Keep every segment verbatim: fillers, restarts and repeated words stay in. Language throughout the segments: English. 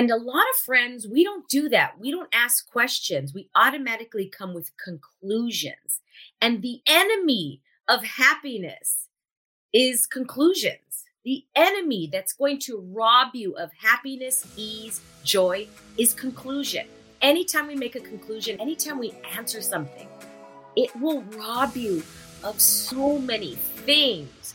And a lot of friends, we don't do that. We don't ask questions. We automatically come with conclusions. And the enemy of happiness is conclusions. The enemy that's going to rob you of happiness, ease, joy is conclusion. Anytime we make a conclusion, anytime we answer something, it will rob you of so many things.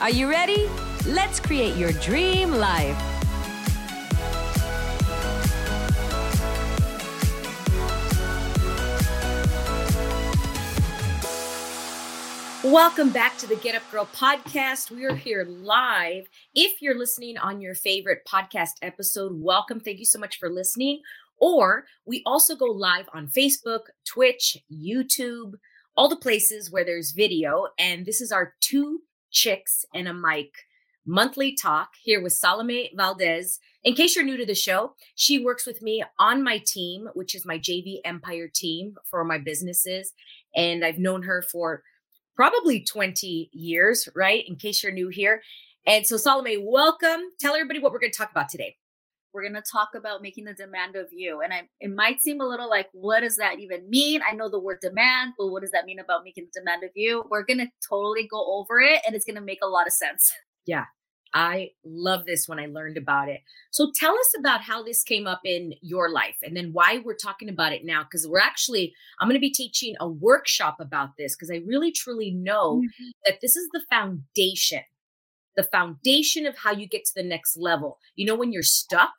Are you ready? Let's create your dream life. Welcome back to the Get Up Girl podcast. We are here live. If you're listening on your favorite podcast episode, welcome. Thank you so much for listening. Or we also go live on Facebook, Twitch, YouTube, all the places where there's video. And this is our two Chicks and a Mic monthly talk here with Salome Valdez. In case you're new to the show, she works with me on my team, which is my J V Empire team for my businesses. And I've known her for probably twenty years, right? In case you're new here. And so Salome, welcome. Tell everybody what we're going to talk about today. We're going to talk about making the demand of you. And I, it might seem a little like, what does that even mean? I know the word demand, but what does that mean about making the demand of you? We're going to totally go over it, and it's going to make a lot of sense. Yeah. I love this when I learned about it. So tell us about how this came up in your life and then why we're talking about it now. Because we're actually, I'm going to be teaching a workshop about this because I really truly know mm-hmm. that this is the foundation. The foundation of how you get to the next level. You know, when you're stuck,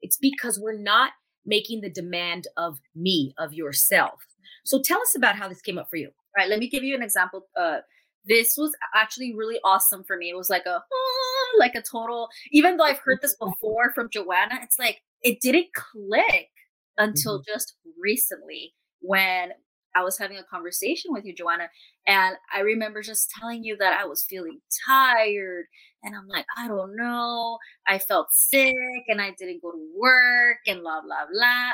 it's because we're not making the demand of me, of yourself. So tell us about how this came up for you. All right, let me give you an example. Uh, this was actually really awesome for me. It was like a, ah, like a total, even though I've heard this before from Joanna, it's like, it didn't click until mm-hmm. just recently when I was having a conversation with you, Joanna, and I remember just telling you that I was feeling tired, and I'm like, I don't know. I felt sick, and I didn't go to work, and blah, blah, blah,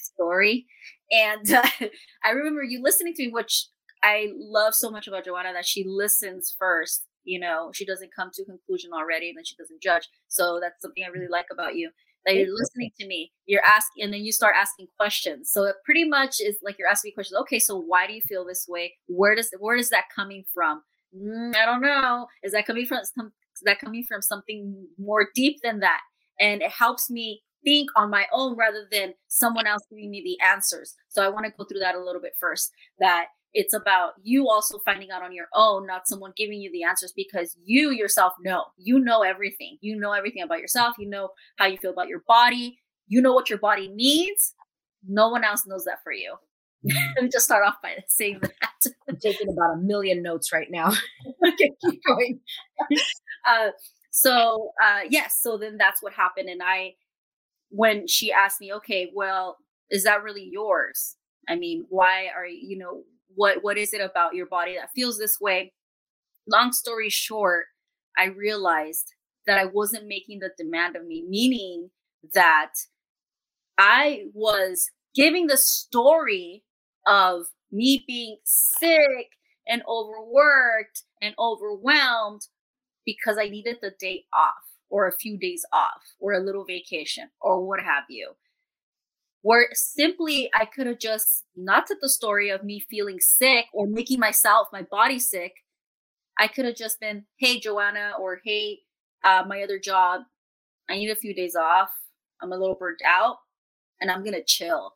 story. And uh, I remember you listening to me, which I love so much about Joanna, that she listens first. You know, she doesn't come to a conclusion already, and then she doesn't judge. So that's something I really like about you. Like, you're listening to me, you're asking, and then you start asking questions. So it pretty much is like you're asking me questions. Okay, so why do you feel this way? Where does where is that coming from? Mm, I don't know. Is that coming from is that coming from something more deep than that? And it helps me think on my own rather than someone else giving me the answers. So I want to go through that a little bit first. That it's about you also finding out on your own, not someone giving you the answers, because you yourself know. You know everything. You know everything about yourself. You know how you feel about your body. You know what your body needs. No one else knows that for you. Let me just start off by saying that. I'm taking about a million notes right now. Okay, keep going. Uh, so, uh, yes. So then that's what happened. And I, when she asked me, okay, well, is that really yours? I mean, why are you, you know, What what is it about your body that feels this way? Long story short, I realized that I wasn't making the demand of me, meaning that I was giving the story of me being sick and overworked and overwhelmed because I needed the day off or a few days off or a little vacation or what have you. Where simply I could have just not took the story of me feeling sick or making myself, my body sick. I could have just been, hey, Joanna, or hey, uh, my other job, I need a few days off. I'm a little burnt out and I'm going to chill.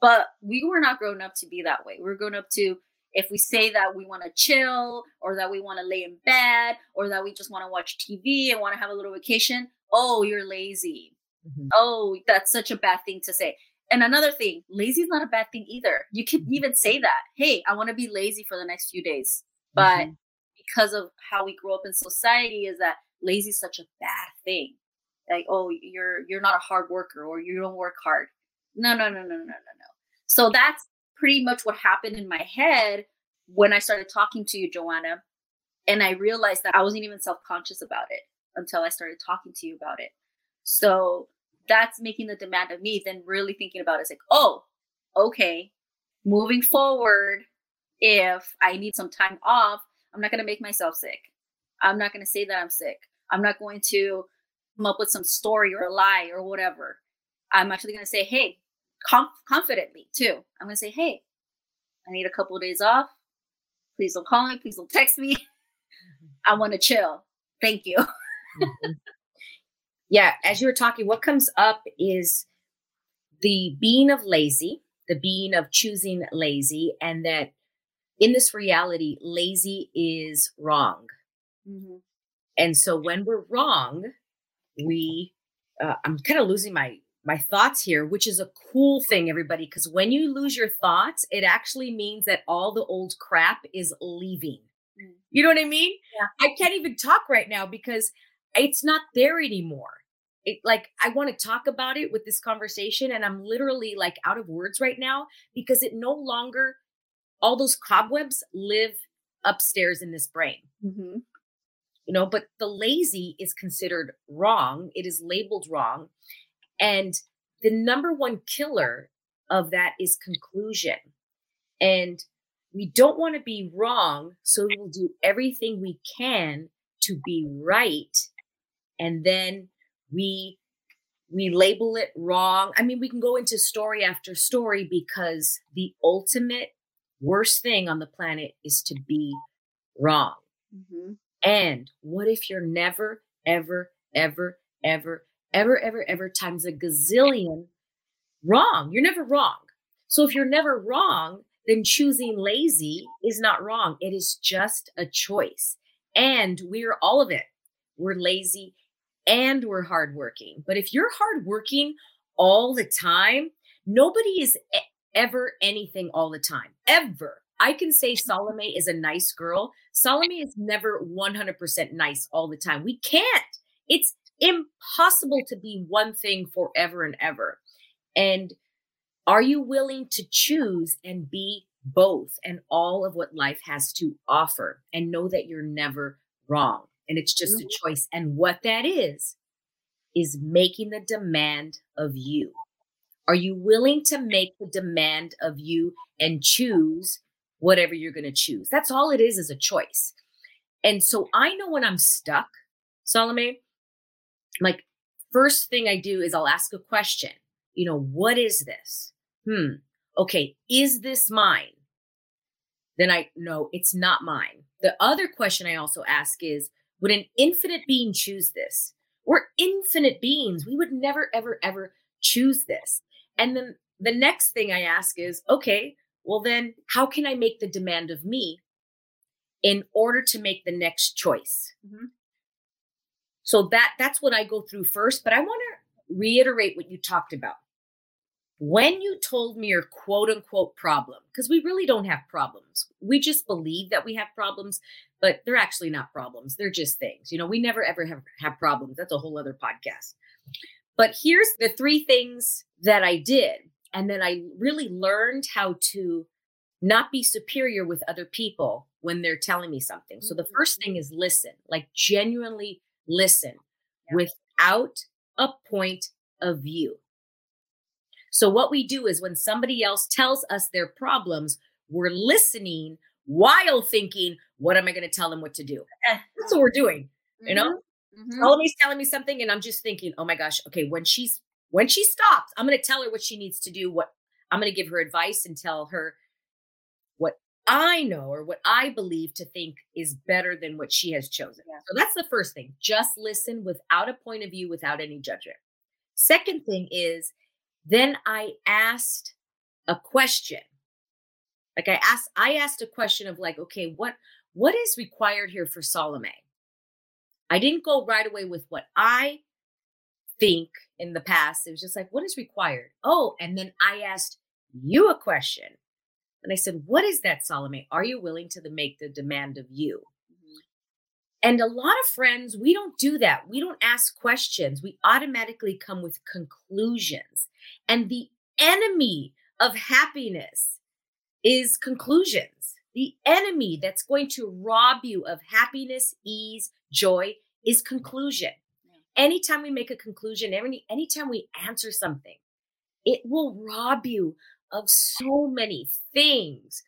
But we were not grown up to be that way. We were grown up to, if we say that we want to chill or that we want to lay in bed or that we just want to watch T V and want to have a little vacation. Oh, you're lazy. Mm-hmm. Oh, that's such a bad thing to say. And another thing, lazy is not a bad thing either. You can even say that, hey, I want to be lazy for the next few days. But mm-hmm. because of how we grew up in society is that lazy is such a bad thing. Like, oh, you're you're not a hard worker, or you don't work hard. No, no, no, no, no, no, no. So that's pretty much what happened in my head when I started talking to you, Joanna. And I realized that I wasn't even self-conscious about it until I started talking to you about it. So that's making the demand of me. Then really thinking about it, it's like, oh, okay, moving forward, if I need some time off, I'm not going to make myself sick. I'm not going to say that I'm sick. I'm not going to come up with some story or a lie or whatever. I'm actually going to say, hey, com- confidently too. I'm going to say, hey, I need a couple of days off. Please don't call me. Please don't text me. I want to chill. Thank you. Mm-hmm. Yeah. As you were talking, what comes up is the being of lazy, the being of choosing lazy, and that in this reality, lazy is wrong. Mm-hmm. And so when we're wrong, we, uh, I'm kind of losing my, my thoughts here, which is a cool thing, everybody, because when you lose your thoughts, it actually means that all the old crap is leaving. You know what I mean? Yeah. I can't even talk right now because it's not there anymore. It, like, I want to talk about it with this conversation, and I'm literally like out of words right now because it no longer, all those cobwebs live upstairs in this brain. Mm-hmm. You know, but the lazy is considered wrong. It is labeled wrong. And the number one killer of that is conclusion. And we don't want to be wrong, so we will do everything we can to be right. And then we we label it wrong. I mean, we can go into story after story because the ultimate worst thing on the planet is to be wrong. Mm-hmm. And what if you're never, ever, ever, ever, ever, ever, ever times a gazillion wrong? You're never wrong. So if you're never wrong, then choosing lazy is not wrong. It is just a choice. And we're all of it. We're lazy and we're hardworking. But if you're hardworking all the time, nobody is e- ever anything all the time, ever. I can say Salome is a nice girl. Salome is never one hundred percent nice all the time. We can't. It's impossible to be one thing forever and ever. And are you willing to choose and be both and all of what life has to offer, and know that you're never wrong? And it's just a choice. And what that is, is making the demand of you. Are you willing to make the demand of you and choose whatever you're going to choose? That's all it is, is a choice. And so I know when I'm stuck, Salome, like first thing I do is I'll ask a question. You know, what is this? Hmm. Okay. Is this mine? Then I know it's not mine. The other question I also ask is, would an infinite being choose this? We're infinite beings. We would never, ever, ever choose this. And then the next thing I ask is, okay, well then how can I make the demand of me in order to make the next choice? Mm-hmm. So that, that's what I go through first, but I want to reiterate what you talked about. When you told me your quote unquote problem, because we really don't have problems. We just believe that we have problems, but they're actually not problems. They're just things. You know, we never ever have, have problems. That's a whole other podcast. But here's the three things that I did. And then I really learned how to not be superior with other people when they're telling me something. So the first thing is listen, like genuinely listen yeah. without a point of view. So what we do is when somebody else tells us their problems, we're listening while thinking, what am I going to tell them what to do? That's what we're doing. Mm-hmm. You know, mm-hmm. Salome's telling me something and I'm just thinking, oh my gosh, okay, when she's, when she stops, I'm going to tell her what she needs to do. What I'm going to give her advice and tell her what I know or what I believe to think is better than what she has chosen. Yeah. So that's the first thing. Just listen without a point of view, without any judgment. Second thing is then I asked a question. Like I asked, I asked a question of like, okay, what, what is required here for Salome? I didn't go right away with what I think in the past. It was just like, what is required? Oh, and then I asked you a question. And I said, what is that, Salome? Are you willing to make the demand of you? Mm-hmm. And a lot of friends, we don't do that. We don't ask questions. We automatically come with conclusions. And the enemy of happiness is conclusions. The enemy that's going to rob you of happiness, ease, joy is conclusion. Anytime we make a conclusion, any anytime we answer something, it will rob you of so many things.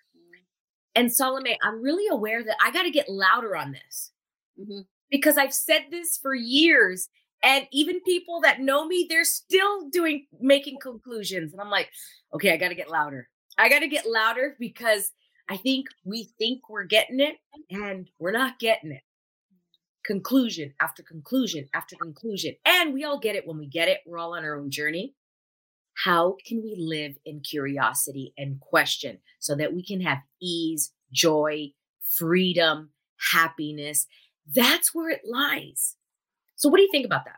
And Salome, I'm really aware that I got to get louder on this mm-hmm. because I've said this for years. And even people that know me, they're still doing, making conclusions. And I'm like, okay, I got to get louder. I got to get louder because I think we think we're getting it and we're not getting it. Conclusion after conclusion after conclusion. And we all get it when we get it. We're all on our own journey. How can we live in curiosity and question so that we can have ease, joy, freedom, happiness? That's where it lies. So what do you think about that?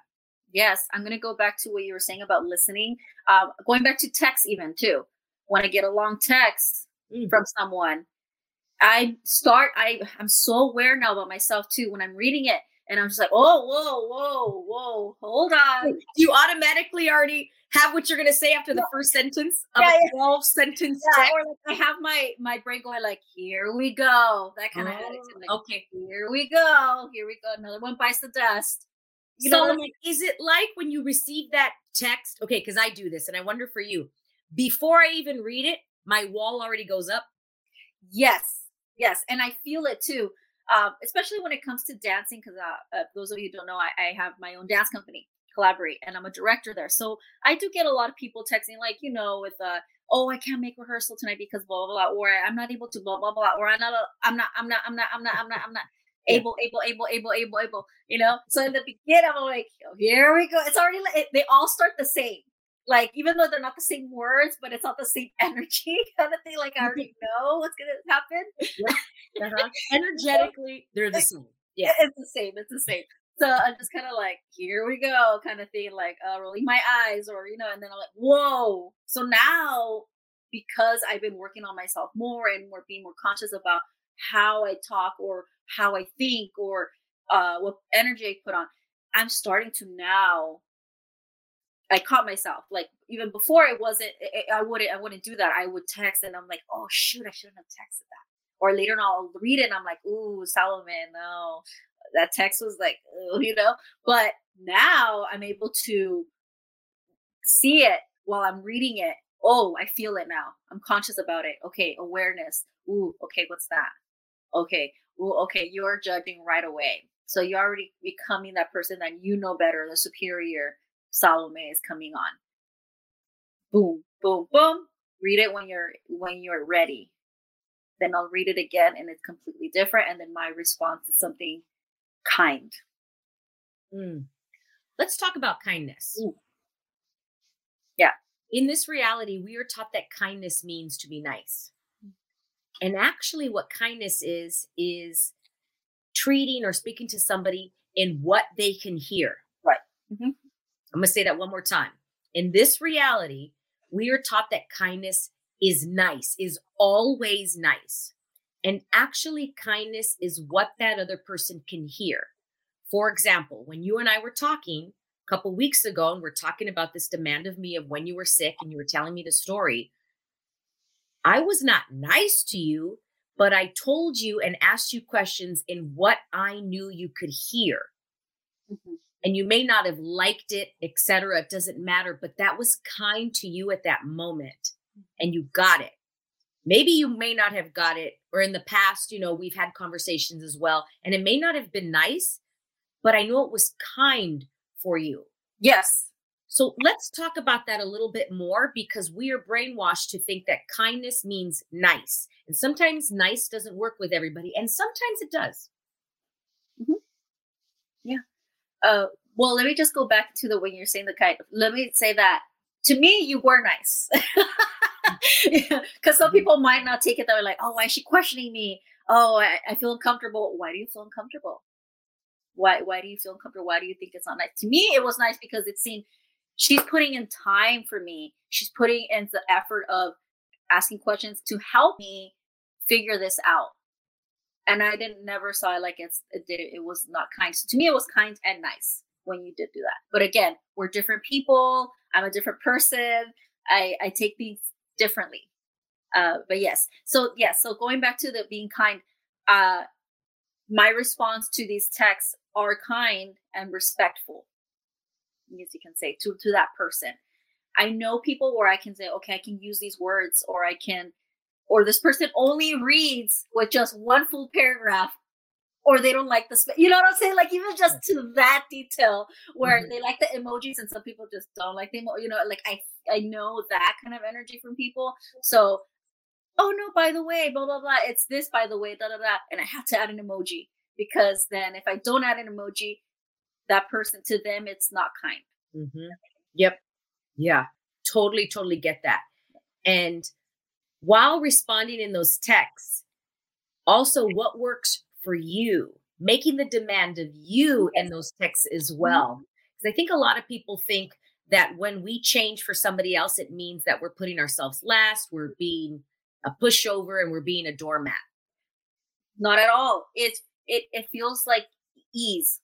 Yes, I'm going to go back to what you were saying about listening. Uh, going back to text even too. When I get a long text mm. from someone, I start, I, I'm so aware now about myself too when I'm reading it. And I'm just like, oh, whoa, whoa, whoa, hold on. You automatically already have what you're going to say after the first sentence of yeah, a twelve-sentence yeah. text. Yeah, or like I have my, my brain going like, here we go. That kind oh, of attitude. Like, okay, here we go. Here we go. Another one bites the dust. You so know like, is it like when you receive that text? Okay, because I do this, and I wonder for you. Before I even read it, my wall already goes up. Yes, yes. And I feel it too. Um, especially when it comes to dancing, because uh, uh, those of you who don't know, I, I have my own dance company, Collaborate, and I'm a director there. So I do get a lot of people texting, like, you know, with, uh, oh, I can't make rehearsal tonight because blah, blah, blah, or I'm not able to blah, blah, blah, or I'm not, I'm not, I'm not, I'm not, I'm not, I'm not, I'm not able, able, able, able, able, able, you know? So in the beginning, I'm like, oh, here we go. It's already, like, it, they all start the same. Like, even though they're not the same words, but it's not the same energy kind of thing. Like, I already know what's going to happen. Yeah. Uh-huh. Energetically, they're the same. Yeah, it's the same. It's the same. So I'm just kind of like, here we go kind of thing, like uh, rolling my eyes or, you know, and then I'm like, whoa. So now, because I've been working on myself more and more being more conscious about how I talk or how I think or uh, what energy I put on, I'm starting to now. I caught myself, like, even before it wasn't, it, I wouldn't, I wouldn't do that. I would text and I'm like, oh shoot, I shouldn't have texted that. Or later on I'll read it and I'm like, ooh, Salome, no, that text was like, ooh, you know, but now I'm able to see it while I'm reading it. Oh, I feel it now. I'm conscious about it. Okay. Awareness. Ooh, okay. What's that? Okay. Ooh, okay. You're judging right away. So you're already becoming that person that you know better, the superior Salome is coming on. Boom, boom, boom. Read it when you're when you're ready. Then I'll read it again and it's completely different. And then my response is something kind. Mm. Let's talk about kindness. Ooh. Yeah. In this reality, we are taught that kindness means to be nice. And actually what kindness is, is treating or speaking to somebody in what they can hear. Right. Mm-hmm. I'm going to say that one more time. In this reality, we are taught that kindness is nice, is always nice. And actually, kindness is what that other person can hear. For example, when you and I were talking a couple weeks ago, and we're talking about this demand of me of when you were sick and you were telling me the story, I was not nice to you, but I told you and asked you questions in what I knew you could hear. Mm-hmm. And you may not have liked it, et cetera. It doesn't matter, but that was kind to you at that moment and you got it. Maybe you may not have got it, or in the past, you know, we've had conversations as well and it may not have been nice, but I know it was kind for you. Yes. So let's talk about that a little bit more because we are brainwashed to think that kindness means nice. And sometimes nice doesn't work with everybody and sometimes it does. Mm-hmm. Yeah. Uh, well, let me just go back to the when you're saying the kind. Let me say that to me, you were nice, because yeah. Some people might not take it. They're like, "Oh, why is she questioning me? Oh, I, I feel uncomfortable." Why do you feel uncomfortable? Why Why do you feel uncomfortable? Why do you think it's not nice? To me, it was nice because it seemed she's putting in time for me. She's putting in the effort of asking questions to help me figure this out. And I didn't never saw it like it's, it did. It was not kind. So to me, it was kind and nice when you did do that. But again, we're different people. I'm a different person. I, I take things differently. Uh, but yes. So yes. Yeah, so going back to the being kind, uh, my response to these texts are kind and respectful, as you can say, to, to that person. I know people where I can say, okay, I can use these words, or I can, or this person only reads with just one full paragraph, or they don't like the, sp- you know what I'm saying? Like even just to that detail where mm-hmm. they like the emojis and some people just don't like the emo- you know, like I, I know that kind of energy from people. So, oh no, by the way, blah, blah, blah. It's this, by the way, da, da, da. And I have to add an emoji, because then if I don't add an emoji, that person, to them, it's not kind. Mm-hmm. Yep. Yeah, totally, totally get that. And while responding in those texts, also what works for you, making the demand of you in those texts as well. Because I think a lot of people think that when we change for somebody else, it means that we're putting ourselves last, we're being a pushover, and we're being a doormat. Not at all. It's, it, it feels like ease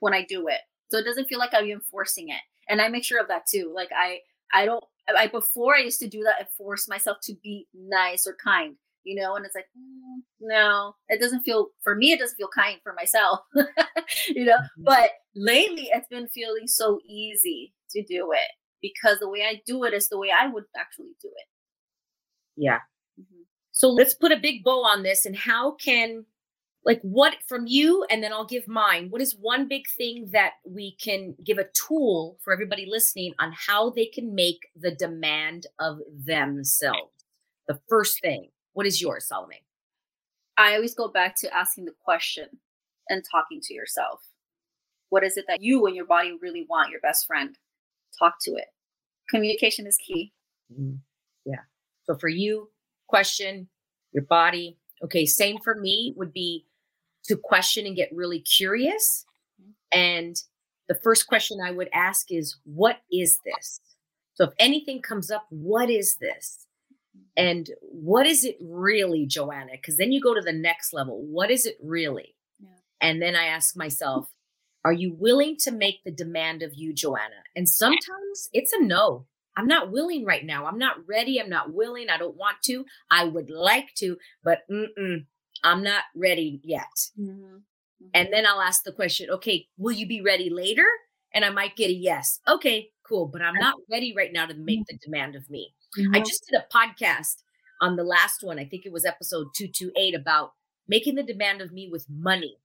when I do it. So it doesn't feel like I'm enforcing it. And I make sure of that too. Like I, I don't, I, before I used to do that and force myself to be nice or kind, you know, and it's like, mm, no, it doesn't feel, for me, it doesn't feel kind for myself, you know, mm-hmm. But lately it's been feeling so easy to do it, because the way I do it is the way I would actually do it. Yeah. Mm-hmm. So let's put a big bow on this. And how can, like what from you, and then I'll give mine, what is one big thing that we can give a tool for everybody listening on how they can make the demand of themselves? The first thing, what is yours, Salome? I always go back to asking the question and talking to yourself. What is it that you and your body really want your best friend? Talk to it. Communication is key. Mm-hmm. Yeah. So for you, question, your body. Okay. Same for me would be to question and get really curious. And the first question I would ask is, what is this? So if anything comes up, what is this? And what is it really, Joanna? Because then you go to the next level. What is it really? Yeah. And then I ask myself, are you willing to make the demand of you, Joanna? And sometimes it's a no. I'm not willing right now. I'm not ready. I'm not willing. I don't want to. I would like to, but mm-mm, I'm not ready yet. Mm-hmm. Mm-hmm. And then I'll ask the question, okay, will you be ready later? And I might get a yes. Okay, cool. But I'm not ready right now to make the demand of me. Mm-hmm. I just did a podcast on the last one. I think it was episode two twenty-eight about making the demand of me with money.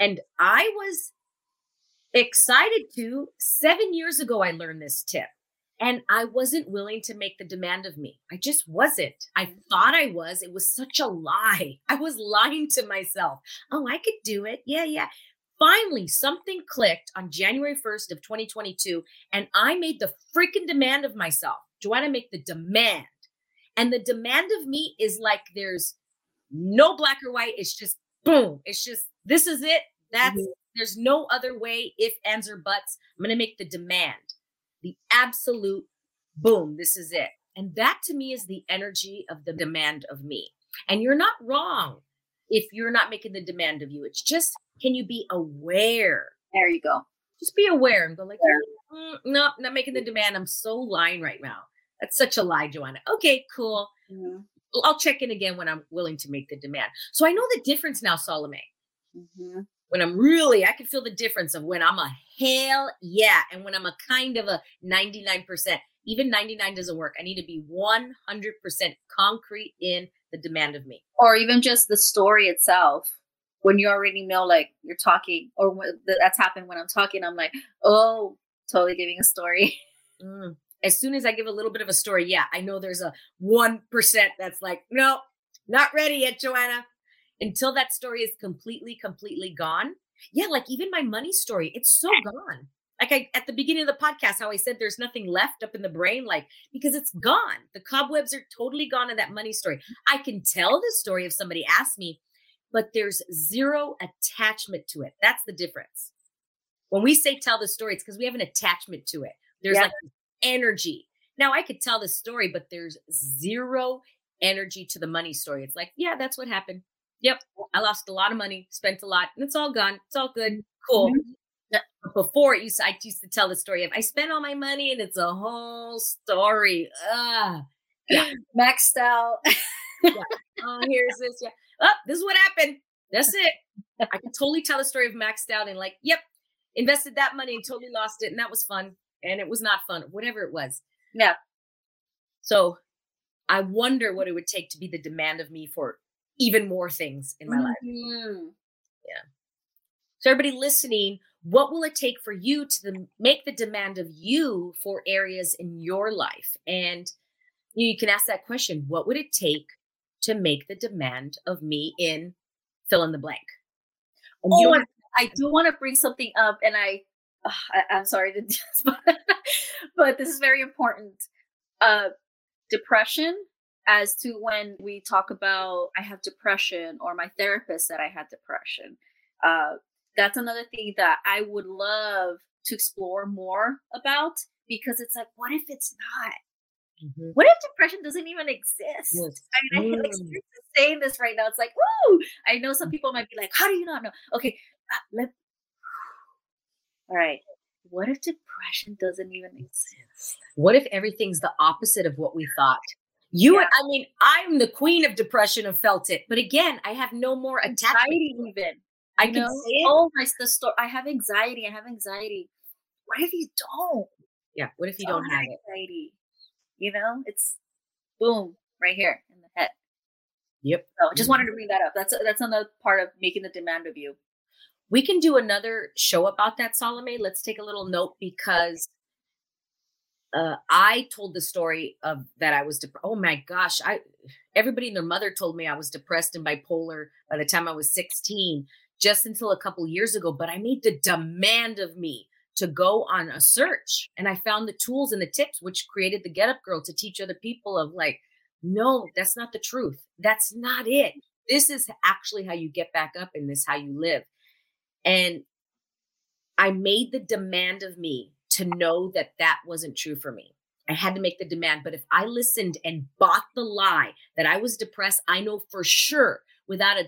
And I was excited to, seven years ago, I learned this tip. And I wasn't willing to make the demand of me. I just wasn't. I thought I was. It was such a lie. I was lying to myself. Oh, I could do it. Yeah, yeah. Finally, something clicked on January first of twenty twenty-two. And I made the freaking demand of myself. Joanna, make the demand. And the demand of me is like, there's no black or white. It's just boom. It's just, this is it. That's, mm-hmm. There's no other way, if, ands, or buts. I'm going to make the demand. The absolute boom, this is it. And that to me is the energy of the demand of me. And you're not wrong if you're not making the demand of you. It's just, can you be aware? There you go. Just be aware and go like, mm, no, not making the demand. I'm so lying right now. That's such a lie, Joanna. Okay, cool. Mm-hmm. I'll check in again when I'm willing to make the demand. So I know the difference now, Salome. Mm-hmm. When I'm really, I can feel the difference of when I'm a hell yeah. And when I'm a kind of a ninety-nine percent, even ninety-nine doesn't work. I need to be one hundred percent concrete in the demand of me. Or even just the story itself. When you already know, like you're talking or that's happened when I'm talking, I'm like, oh, totally giving a story. Mm. As soon as I give a little bit of a story, yeah, I know there's a one percent that's like, no, not ready yet, Joanna. Until that story is completely, completely gone. Yeah, like even my money story, it's so gone. Like I, at the beginning of the podcast, how I said there's nothing left up in the brain, like because it's gone. The cobwebs are totally gone in that money story. I can tell the story if somebody asks me, but there's zero attachment to it. That's the difference. When we say tell the story, it's because we have an attachment to it. There's yeah. like energy. Now I could tell the story, but there's zero energy to the money story. It's like, yeah, that's what happened. yep, I lost a lot of money, spent a lot, and it's all gone. It's all good. Cool. Mm-hmm. Before it used to, I used to tell the story of I spent all my money and it's a whole story. Ugh. Yeah. Maxed out. Yeah. Oh, here's this. Yeah. Oh, this is what happened. That's it. I can totally tell the story of maxed out and like, yep, invested that money and totally lost it. And that was fun. And it was not fun, whatever it was. Yeah. So I wonder what it would take to be the demand of me for even more things in my mm-hmm. life. Yeah. So everybody listening, what will it take for you to the, make the demand of you for areas in your life? And you can ask that question. What would it take to make the demand of me in fill in the blank? And oh, you- I do want to bring something up, and I, oh, I I'm sorry to do this, but, but this is very important. Uh, depression, as to when we talk about I have depression, or my therapist said I had depression. Uh, That's another thing that I would love to explore more about, because it's like, what if it's not? Mm-hmm. What if depression doesn't even exist? Yes. I mean, I feel like saying this right now. It's like, woo! I know some people might be like, how do you not know? Okay, uh, let. All right. What if depression doesn't even exist? What if everything's the opposite of what we thought? You yeah. and I mean, I'm the queen of depression and felt it. But again, I have no more anxiety even. I you can know, say it. Oh, my sister, I have anxiety. I have anxiety. What if you don't? Yeah. What if you don't, don't have anxiety? It? You know, it's boom right here in the head. Yep. So just wanted to bring that up. That's that's another part of making the demand of you. We can do another show about that, Salome. Let's take a little note, because uh, I told the story of that I was depressed. Oh my gosh! I everybody and their mother told me I was depressed and bipolar by the time I was sixteen. Just until a couple years ago, but I made the demand of me to go on a search. And I found the tools and the tips, which created the Get Up Girl, to teach other people of like, no, that's not the truth. That's not it. This is actually how you get back up, and this is how you live. And I made the demand of me to know that that wasn't true for me. I had to make the demand. But if I listened and bought the lie that I was depressed, I know for sure without a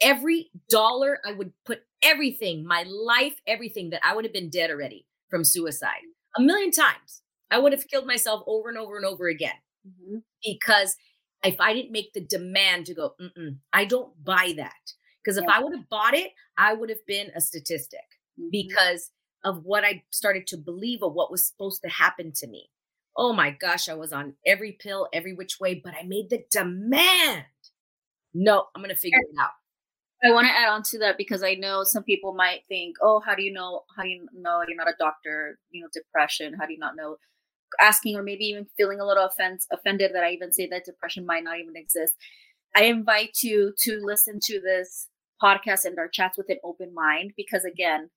every dollar, I would put everything, my life, everything, that I would have been dead already from suicide. A million times. I would have killed myself over and over and over again. Mm-hmm. Because if I didn't make the demand to go, mm-mm, I don't buy that. Because if yeah. I would have bought it, I would have been a statistic mm-hmm. because of what I started to believe of what was supposed to happen to me. Oh my gosh, I was on every pill, every which way, but I made the demand. No, I'm going to figure it out. I want to add on to that, because I know some people might think, oh, how do you know? How do you know you're not a doctor? You know, depression. How do you not know? Asking, or maybe even feeling a little offense, offended that I even say that depression might not even exist. I invite you to listen to this podcast and our chats with an open mind, because, again,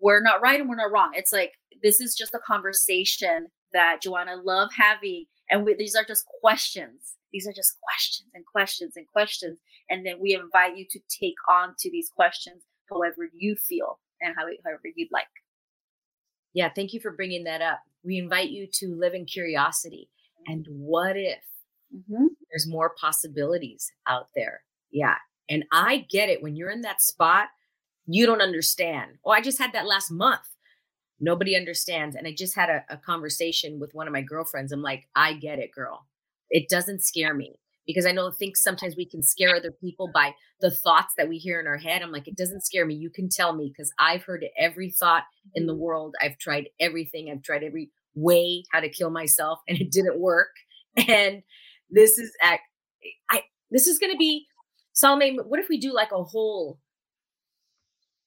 we're not right and we're not wrong. It's like, this is just a conversation that Joanna loved having. And we, these are just questions. These are just questions and questions and questions. And then we invite you to take on to these questions however you feel and however you'd like. Yeah, thank you for bringing that up. We invite you to live in curiosity. And what if mm-hmm. there's more possibilities out there? Yeah. And I get it. When you're in that spot, you don't understand. Oh, I just had that last month. Nobody understands. And I just had a, a conversation with one of my girlfriends. I'm like, I get it, girl. It doesn't scare me, because I know I think sometimes we can scare other people by the thoughts that we hear in our head. I'm like, it doesn't scare me. You can tell me, because I've heard every thought in the world. I've tried everything. I've tried every way how to kill myself, and it didn't work. And this is at, I this is going to be, Salome, what if we do like a whole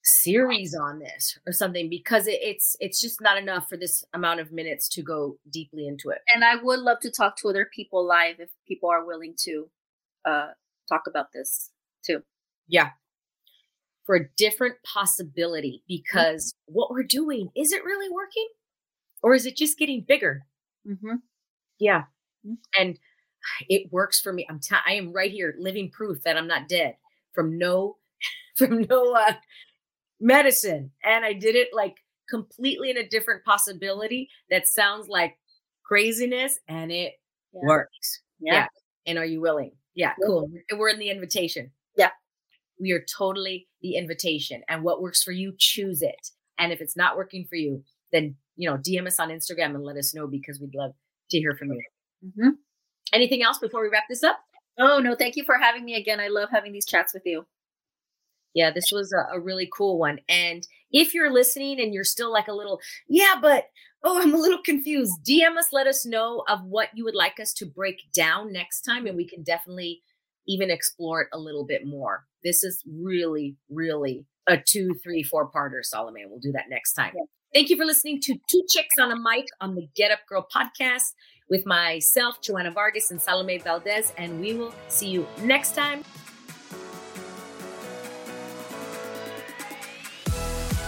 series on this or something, because it, it's it's just not enough for this amount of minutes to go deeply into it. And I would love to talk to other people live if people are willing to uh talk about this too. Yeah, for a different possibility, because mm-hmm. what we're doing, is it really working, or is it just getting bigger? Mm-hmm. Yeah, mm-hmm. And it works for me. I'm t- I am right here, living proof that I'm not dead from no from no. Uh, medicine. And I did it like completely in a different possibility that sounds like craziness, and it yeah. works. Yeah. yeah. And are you willing? Yeah. Cool. We're in the invitation. Yeah. We are totally the invitation, and what works for you, choose it. And if it's not working for you, then, you know, D M us on Instagram and let us know, because we'd love to hear from you. Mm-hmm. Anything else before we wrap this up? Oh, no. Thank you for having me again. I love having these chats with you. Yeah, this was a, a really cool one. And if you're listening and you're still like a little, yeah, but, oh, I'm a little confused, D M us, let us know of what you would like us to break down next time. And we can definitely even explore it a little bit more. This is really, really a two, three, four-parter, Salome. We'll do that next time. Yeah. Thank you for listening to Two Chicks on a Mic on the Get Up Girl podcast with myself, Joanna Vargas, and Salome Valdez. And we will see you next time.